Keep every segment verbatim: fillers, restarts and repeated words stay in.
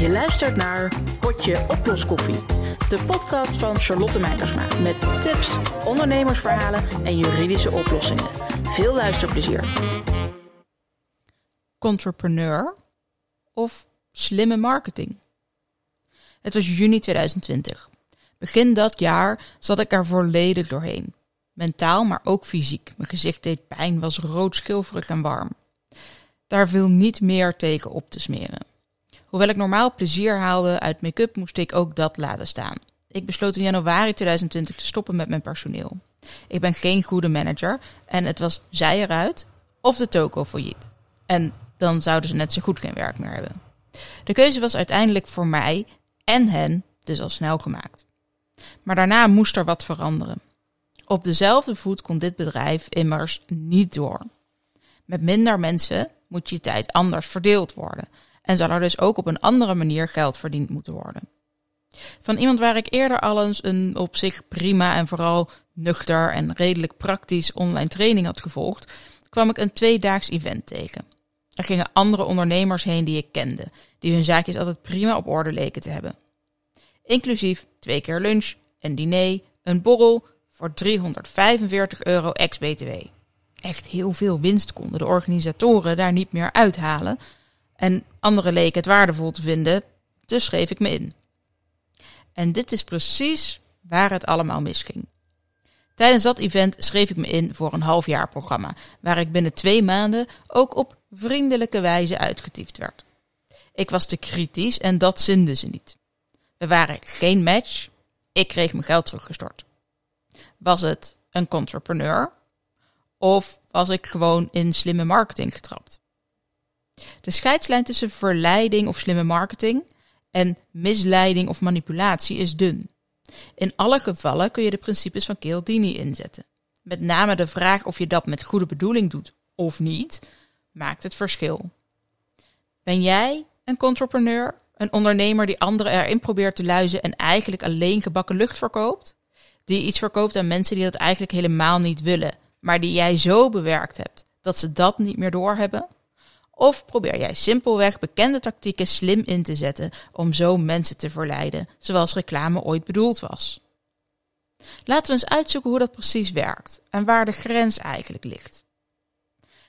Je luistert naar Potje Oploskoffie, de podcast van Charlotte Meijersma met tips, ondernemersverhalen en juridische oplossingen. Veel luisterplezier. Contrepreneur of slimme marketing? Het was juni tweeduizend twintig. Begin dat jaar zat ik er volledig doorheen. Mentaal, maar ook fysiek. Mijn gezicht deed pijn, was rood, schilferig en warm. Daar viel niet meer tegen op te smeren. Hoewel ik normaal plezier haalde uit make-up, moest ik ook dat laten staan. Ik besloot in januari tweeduizend twintig te stoppen met mijn personeel. Ik ben geen goede manager en het was zij eruit of de toko failliet. En dan zouden ze net zo goed geen werk meer hebben. De keuze was uiteindelijk voor mij en hen dus al snel gemaakt. Maar daarna moest er wat veranderen. Op dezelfde voet kon dit bedrijf immers niet door. Met minder mensen moet je tijd anders verdeeld worden. En zal er dus ook op een andere manier geld verdiend moeten worden. Van iemand waar ik eerder al eens een op zich prima en vooral nuchter en redelijk praktisch online training had gevolgd, kwam ik een tweedaags event tegen. Er gingen andere ondernemers heen die ik kende, die hun zaakjes altijd prima op orde leken te hebben. Inclusief twee keer lunch, een diner, een borrel voor driehonderdvijfenveertig euro ex-B T W. Echt heel veel winst konden de organisatoren daar niet meer uithalen. En anderen leken het waardevol te vinden, dus schreef ik me in. En dit is precies waar het allemaal misging. Tijdens dat event schreef ik me in voor een halfjaarprogramma, waar ik binnen twee maanden ook op vriendelijke wijze uitgetiefd werd. Ik was te kritisch en dat zinden ze niet. We waren geen match, ik kreeg mijn geld teruggestort. Was het een contrepreneur? Of was ik gewoon in slimme marketing getrapt? De scheidslijn tussen verleiding of slimme marketing en misleiding of manipulatie is dun. In alle gevallen kun je de principes van Cialdini inzetten. Met name de vraag of je dat met goede bedoeling doet of niet, maakt het verschil. Ben jij een contrepreneur, een ondernemer die anderen erin probeert te luizen en eigenlijk alleen gebakken lucht verkoopt? Die iets verkoopt aan mensen die dat eigenlijk helemaal niet willen, maar die jij zo bewerkt hebt dat ze dat niet meer doorhebben? Of probeer jij simpelweg bekende tactieken slim in te zetten om zo mensen te verleiden, zoals reclame ooit bedoeld was? Laten we eens uitzoeken hoe dat precies werkt en waar de grens eigenlijk ligt.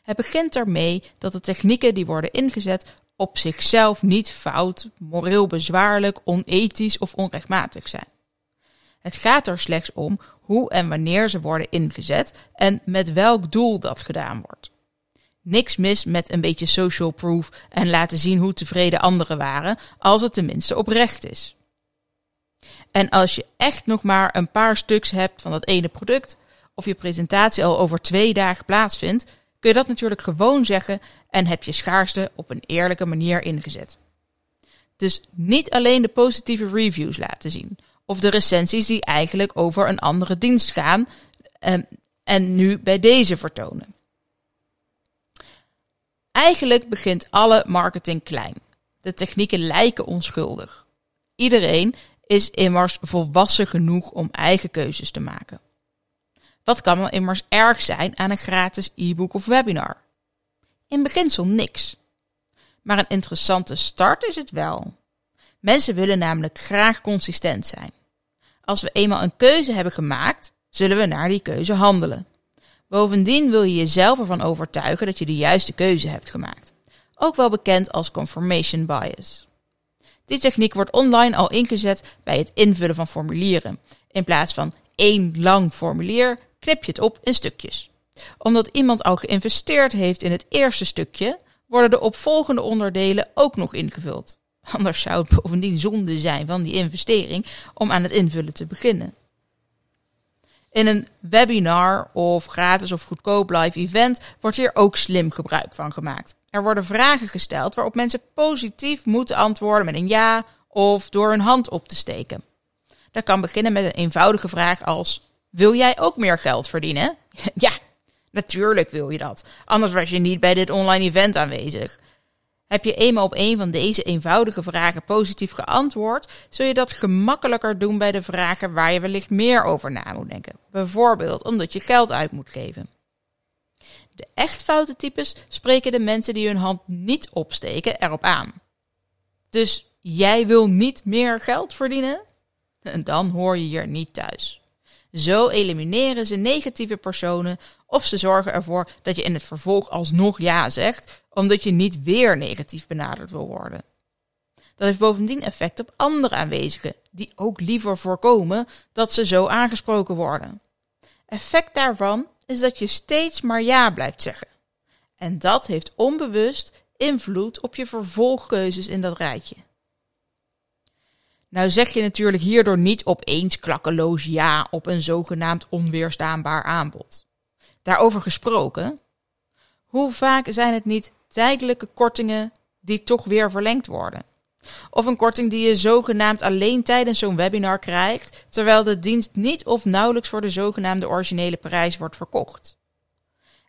Het begint ermee dat de technieken die worden ingezet op zichzelf niet fout, moreel bezwaarlijk, onethisch of onrechtmatig zijn. Het gaat er slechts om hoe en wanneer ze worden ingezet en met welk doel dat gedaan wordt. Niks mis met een beetje social proof en laten zien hoe tevreden anderen waren, als het tenminste oprecht is. En als je echt nog maar een paar stuks hebt van dat ene product, of je presentatie al over twee dagen plaatsvindt, kun je dat natuurlijk gewoon zeggen en heb je schaarste op een eerlijke manier ingezet. Dus niet alleen de positieve reviews laten zien, of de recensies die eigenlijk over een andere dienst gaan en, en nu bij deze vertonen. Eigenlijk begint alle marketing klein. De technieken lijken onschuldig. Iedereen is immers volwassen genoeg om eigen keuzes te maken. Wat kan er immers erg zijn aan een gratis e-book of webinar? In beginsel niks. Maar een interessante start is het wel. Mensen willen namelijk graag consistent zijn. Als we eenmaal een keuze hebben gemaakt, zullen we naar die keuze handelen. Bovendien wil je jezelf ervan overtuigen dat je de juiste keuze hebt gemaakt. Ook wel bekend als confirmation bias. Die techniek wordt online al ingezet bij het invullen van formulieren. In plaats van één lang formulier knip je het op in stukjes. Omdat iemand al geïnvesteerd heeft in het eerste stukje, worden de opvolgende onderdelen ook nog ingevuld. Anders zou het bovendien zonde zijn van die investering om aan het invullen te beginnen. In een webinar of gratis of goedkoop live event wordt hier ook slim gebruik van gemaakt. Er worden vragen gesteld waarop mensen positief moeten antwoorden met een ja of door hun hand op te steken. Dat kan beginnen met een eenvoudige vraag als: wil jij ook meer geld verdienen? Ja, natuurlijk wil je dat. Anders was je niet bij dit online event aanwezig. Heb je eenmaal op een van deze eenvoudige vragen positief geantwoord, zul je dat gemakkelijker doen bij de vragen waar je wellicht meer over na moet denken. Bijvoorbeeld omdat je geld uit moet geven. De echt foute types spreken de mensen die hun hand niet opsteken erop aan. Dus jij wil niet meer geld verdienen? Dan hoor je hier niet thuis. Zo elimineren ze negatieve personen of ze zorgen ervoor dat je in het vervolg alsnog ja zegt, omdat je niet weer negatief benaderd wil worden. Dat heeft bovendien effect op andere aanwezigen, die ook liever voorkomen dat ze zo aangesproken worden. Effect daarvan is dat je steeds maar ja blijft zeggen. En dat heeft onbewust invloed op je vervolgkeuzes in dat rijtje. Nou zeg je natuurlijk hierdoor niet opeens klakkeloos ja op een zogenaamd onweerstaanbaar aanbod. Daarover gesproken, hoe vaak zijn het niet tijdelijke kortingen die toch weer verlengd worden? Of een korting die je zogenaamd alleen tijdens zo'n webinar krijgt, terwijl de dienst niet of nauwelijks voor de zogenaamde originele prijs wordt verkocht.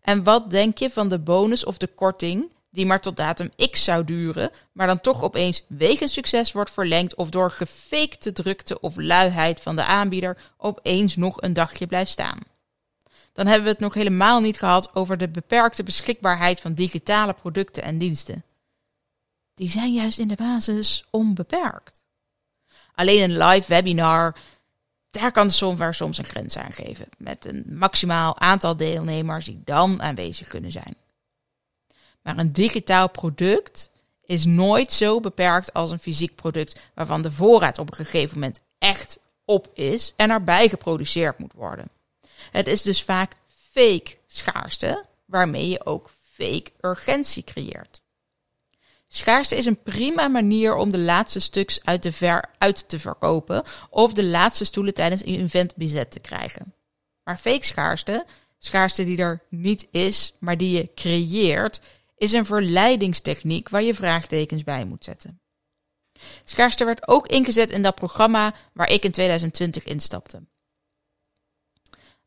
En wat denk je van de bonus of de korting die maar tot datum X zou duren, maar dan toch opeens wegens succes wordt verlengd of door gefakte drukte of luiheid van de aanbieder opeens nog een dagje blijft staan? Dan hebben we het nog helemaal niet gehad over de beperkte beschikbaarheid van digitale producten en diensten. Die zijn juist in de basis onbeperkt. Alleen een live webinar, daar kan de software soms een grens aan geven, met een maximaal aantal deelnemers die dan aanwezig kunnen zijn. Maar een digitaal product is nooit zo beperkt als een fysiek product, waarvan de voorraad op een gegeven moment echt op is en erbij geproduceerd moet worden. Het is dus vaak fake schaarste, waarmee je ook fake urgentie creëert. Schaarste is een prima manier om de laatste stuks uit, de ver, uit te verkopen of de laatste stoelen tijdens een event bezet te krijgen. Maar fake schaarste, schaarste die er niet is, maar die je creëert, is een verleidingstechniek waar je vraagtekens bij moet zetten. Schaarste werd ook ingezet in dat programma waar ik in twintig twintig instapte.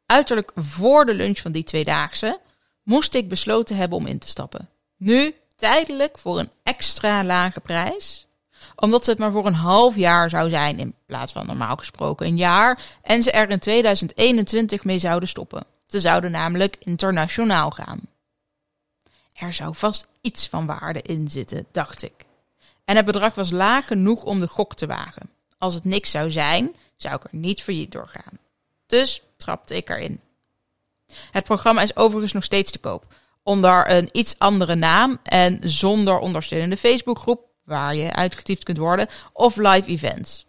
Uiterlijk voor de lunch van die tweedaagse moest ik besloten hebben om in te stappen. Nu tijdelijk voor een extra lage prijs, omdat het maar voor een half jaar zou zijn in plaats van normaal gesproken een jaar en ze er in tweeduizend eenentwintig mee zouden stoppen. Ze zouden namelijk internationaal gaan. Er zou vast iets van waarde in zitten, dacht ik. En het bedrag was laag genoeg om de gok te wagen. Als het niks zou zijn, zou ik er niet failliet door gaan. Dus trapte ik erin. Het programma is overigens nog steeds te koop, onder een iets andere naam en zonder ondersteunende Facebookgroep, waar je uitgetiefd kunt worden, of live events.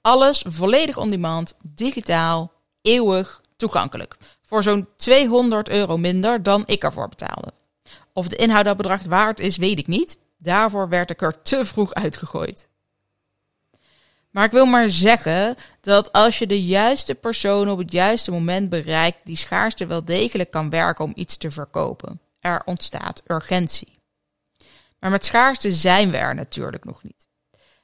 Alles volledig on demand, digitaal, eeuwig toegankelijk. Voor zo'n tweehonderd euro minder dan ik ervoor betaalde. Of de inhoud dat bedrag waard is, weet ik niet. Daarvoor werd ik er te vroeg uitgegooid. Maar ik wil maar zeggen dat als je de juiste persoon op het juiste moment bereikt, die schaarste wel degelijk kan werken om iets te verkopen. Er ontstaat urgentie. Maar met schaarste zijn we er natuurlijk nog niet.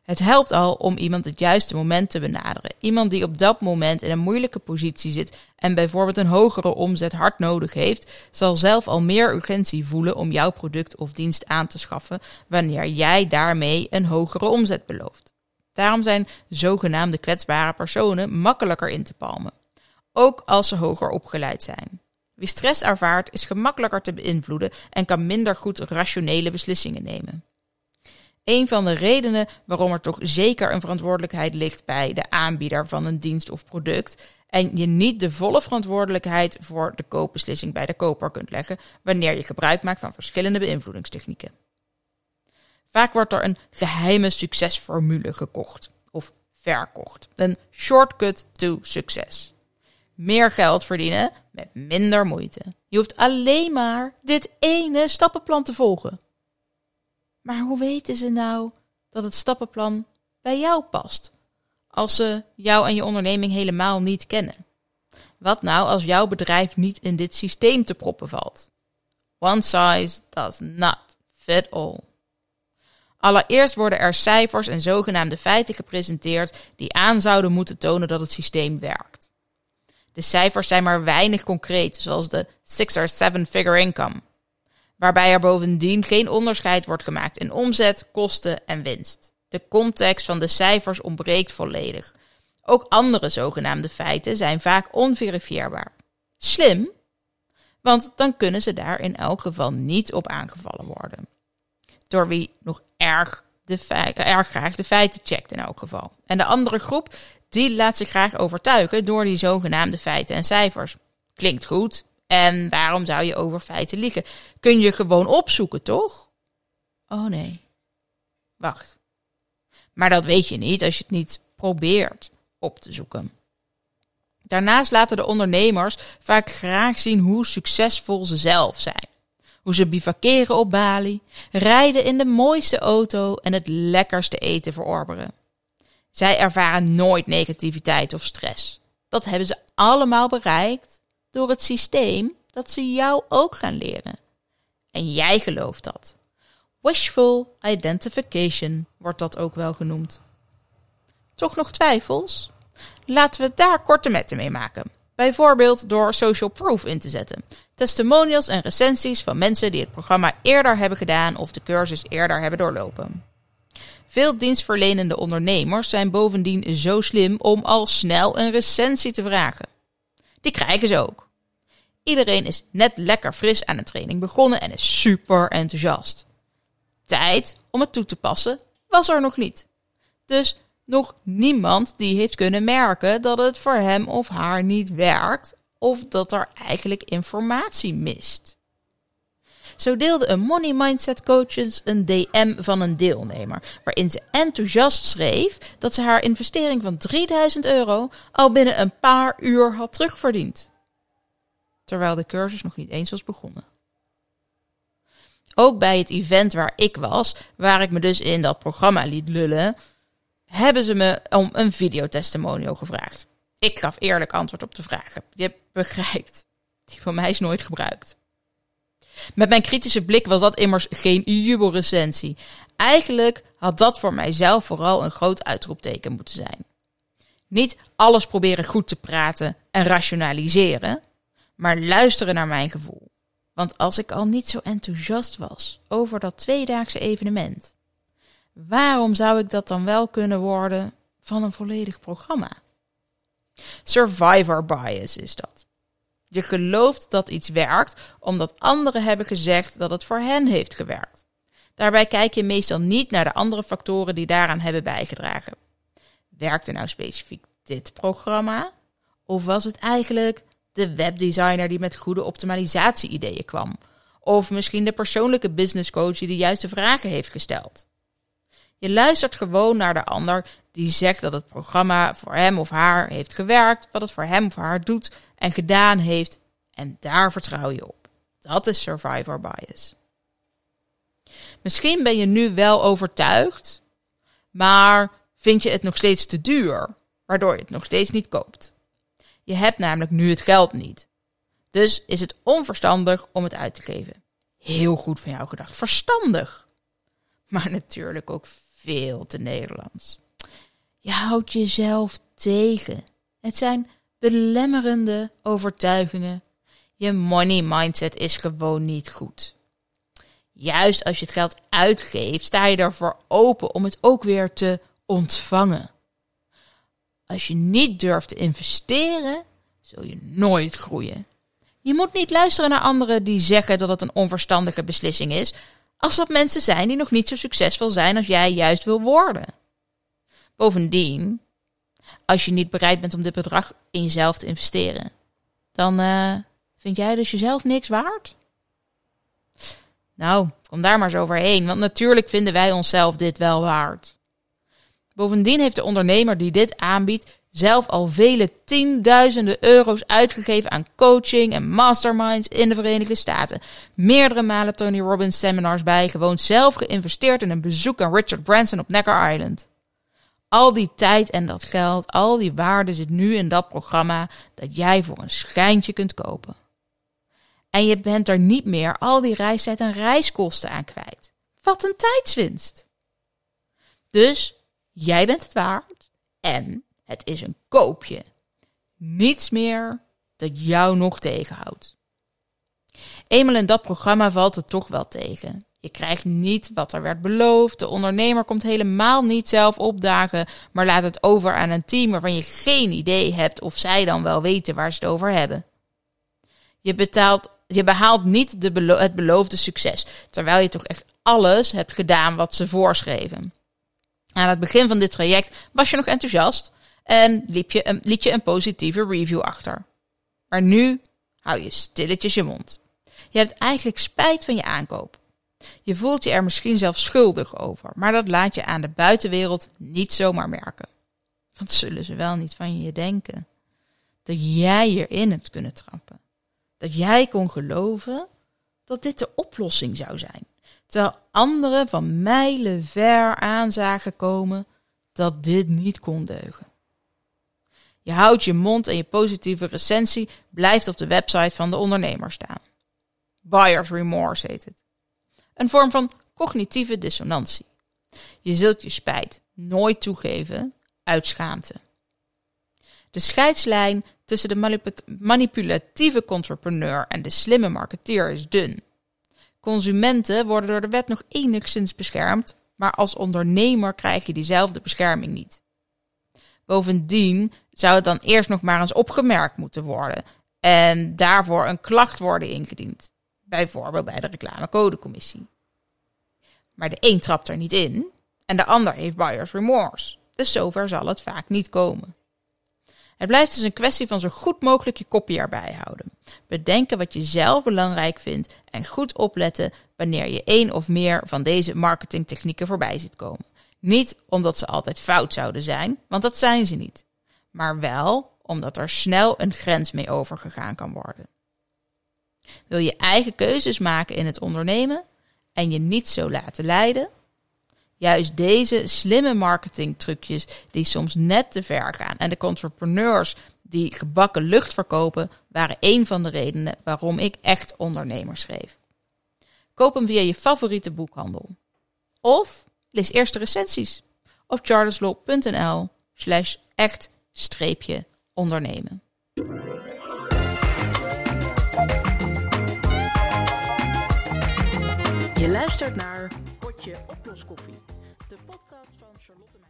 Het helpt al om iemand het juiste moment te benaderen. Iemand die op dat moment in een moeilijke positie zit en bijvoorbeeld een hogere omzet hard nodig heeft, zal zelf al meer urgentie voelen om jouw product of dienst aan te schaffen wanneer jij daarmee een hogere omzet belooft. Daarom zijn zogenaamde kwetsbare personen makkelijker in te palmen, ook als ze hoger opgeleid zijn. Wie stress ervaart is gemakkelijker te beïnvloeden en kan minder goed rationele beslissingen nemen. Een van de redenen waarom er toch zeker een verantwoordelijkheid ligt bij de aanbieder van een dienst of product en je niet de volle verantwoordelijkheid voor de koopbeslissing bij de koper kunt leggen wanneer je gebruik maakt van verschillende beïnvloedingstechnieken. Vaak wordt er een geheime succesformule gekocht of verkocht. Een shortcut to succes. Meer geld verdienen met minder moeite. Je hoeft alleen maar dit ene stappenplan te volgen. Maar hoe weten ze nou dat het stappenplan bij jou past, als ze jou en je onderneming helemaal niet kennen? Wat nou als jouw bedrijf niet in dit systeem te proppen valt? One size does not fit all. Allereerst worden er cijfers en zogenaamde feiten gepresenteerd die aan zouden moeten tonen dat het systeem werkt. De cijfers zijn maar weinig concreet, zoals de six or seven figure income, waarbij er bovendien geen onderscheid wordt gemaakt in omzet, kosten en winst. De context van de cijfers ontbreekt volledig. Ook andere zogenaamde feiten zijn vaak onverifieerbaar. Slim, want dan kunnen ze daar in elk geval niet op aangevallen worden. Door wie nog erg de feiten, erg graag de feiten checkt in elk geval. En de andere groep, die laat zich graag overtuigen door die zogenaamde feiten en cijfers. Klinkt goed. En waarom zou je over feiten liegen? Kun je gewoon opzoeken, toch? Oh nee. Wacht. Maar dat weet je niet als je het niet probeert op te zoeken. Daarnaast laten de ondernemers vaak graag zien hoe succesvol ze zelf zijn. Hoe ze bivakeren op Bali, rijden in de mooiste auto en het lekkerste eten verorberen. Zij ervaren nooit negativiteit of stress. Dat hebben ze allemaal bereikt door het systeem dat ze jou ook gaan leren. En jij gelooft dat. Wishful identification wordt dat ook wel genoemd. Toch nog twijfels? Laten we daar korte metten mee maken. Bijvoorbeeld door social proof in te zetten. Testimonials en recensies van mensen die het programma eerder hebben gedaan of de cursus eerder hebben doorlopen. Veel dienstverlenende ondernemers zijn bovendien zo slim om al snel een recensie te vragen. Die krijgen ze ook. Iedereen is net lekker fris aan de training begonnen en is super enthousiast. Tijd om het toe te passen was er nog niet. Dus nog niemand die heeft kunnen merken dat het voor hem of haar niet werkt of dat er eigenlijk informatie mist. Zo deelde een Money Mindset Coach een D M van een deelnemer, waarin ze enthousiast schreef dat ze haar investering van drieduizend euro al binnen een paar uur had terugverdiend. Terwijl de cursus nog niet eens was begonnen. Ook bij het event waar ik was, waar ik me dus in dat programma liet lullen, hebben ze me om een videotestimonial gevraagd. Ik gaf eerlijk antwoord op de vragen. Je begrijpt, die van mij is nooit gebruikt. Met mijn kritische blik was dat immers geen jubelrecensie. Eigenlijk had dat voor mijzelf vooral een groot uitroepteken moeten zijn. Niet alles proberen goed te praten en rationaliseren, maar luisteren naar mijn gevoel. Want als ik al niet zo enthousiast was over dat tweedaagse evenement, waarom zou ik dat dan wel kunnen worden van een volledig programma? Survivor bias is dat. Je gelooft dat iets werkt omdat anderen hebben gezegd dat het voor hen heeft gewerkt. Daarbij kijk je meestal niet naar de andere factoren die daaraan hebben bijgedragen. Werkte nou specifiek dit programma? Of was het eigenlijk de webdesigner die met goede optimalisatie-ideeën kwam? Of misschien de persoonlijke businesscoach die de juiste vragen heeft gesteld? Je luistert gewoon naar de ander die zegt dat het programma voor hem of haar heeft gewerkt, wat het voor hem of haar doet en gedaan heeft. En daar vertrouw je op. Dat is survivor bias. Misschien ben je nu wel overtuigd, maar vind je het nog steeds te duur, waardoor je het nog steeds niet koopt. Je hebt namelijk nu het geld niet. Dus is het onverstandig om het uit te geven. Heel goed van jou gedacht. Verstandig. Maar natuurlijk ook veel te Nederlands. Je houdt jezelf tegen. Het zijn belemmerende overtuigingen. Je money mindset is gewoon niet goed. Juist als je het geld uitgeeft, sta je ervoor open om het ook weer te ontvangen. Als je niet durft te investeren, zul je nooit groeien. Je moet niet luisteren naar anderen die zeggen dat het een onverstandige beslissing is, als dat mensen zijn die nog niet zo succesvol zijn als jij juist wil worden. Bovendien, als je niet bereid bent om dit bedrag in jezelf te investeren, dan uh, vind jij dus jezelf niks waard? Nou, kom daar maar eens overheen, want natuurlijk vinden wij onszelf dit wel waard. Bovendien heeft de ondernemer die dit aanbiedt zelf al vele tienduizenden euro's uitgegeven aan coaching en masterminds in de Verenigde Staten. Meerdere malen Tony Robbins seminars bijgewoond, zelf geïnvesteerd in een bezoek aan Richard Branson op Necker Island. Al die tijd en dat geld, al die waarde zit nu in dat programma dat jij voor een schijntje kunt kopen. En je bent er niet meer al die reistijd en reiskosten aan kwijt. Wat een tijdswinst! Dus, jij bent het waard en het is een koopje. Niets meer dat jou nog tegenhoudt. Eenmaal in dat programma valt het toch wel tegen. Je krijgt niet wat er werd beloofd. De ondernemer komt helemaal niet zelf opdagen, maar laat het over aan een team waarvan je geen idee hebt of zij dan wel weten waar ze het over hebben. Je, betaalt, je behaalt niet de belo- het beloofde succes, terwijl je toch echt alles hebt gedaan wat ze voorschreven. Aan het begin van dit traject was je nog enthousiast en liep je een, liet je een positieve review achter. Maar nu hou je stilletjes je mond. Je hebt eigenlijk spijt van je aankoop. Je voelt je er misschien zelfs schuldig over, maar dat laat je aan de buitenwereld niet zomaar merken. Want zullen ze wel niet van je denken? Dat jij hierin hebt kunnen trappen. Dat jij kon geloven dat dit de oplossing zou zijn. Terwijl anderen van mijlen ver aan zagen komen dat dit niet kon deugen. Je houdt je mond en je positieve recensie blijft op de website van de ondernemer staan. Buyer's remorse heet het. Een vorm van cognitieve dissonantie. Je zult je spijt nooit toegeven uit schaamte. De scheidslijn tussen de manipulatieve contrepreneur en de slimme marketeer is dun. Consumenten worden door de wet nog enigszins beschermd, maar als ondernemer krijg je diezelfde bescherming niet. Bovendien zou het dan eerst nog maar eens opgemerkt moeten worden en daarvoor een klacht worden ingediend. Bijvoorbeeld bij de reclamecodecommissie. Maar de een trapt er niet in en de ander heeft buyer's remorse. Dus zover zal het vaak niet komen. Het blijft dus een kwestie van zo goed mogelijk je kopje erbij houden. Bedenken wat je zelf belangrijk vindt en goed opletten wanneer je één of meer van deze marketingtechnieken voorbij ziet komen. Niet omdat ze altijd fout zouden zijn, want dat zijn ze niet. Maar wel omdat er snel een grens mee overgegaan kan worden. Wil je eigen keuzes maken in het ondernemen en je niet zo laten leiden? Juist deze slimme marketingtrucjes die soms net te ver gaan en de entrepreneurs die gebakken lucht verkopen, waren een van de redenen waarom ik echt ondernemer schreef. Koop hem via je favoriete boekhandel. Of lees eerst de recensies op charlotteslol.nl slash echt streepje ondernemen. Je luistert naar Potje Oploskoffie, de podcast van Charlotte Meijersma.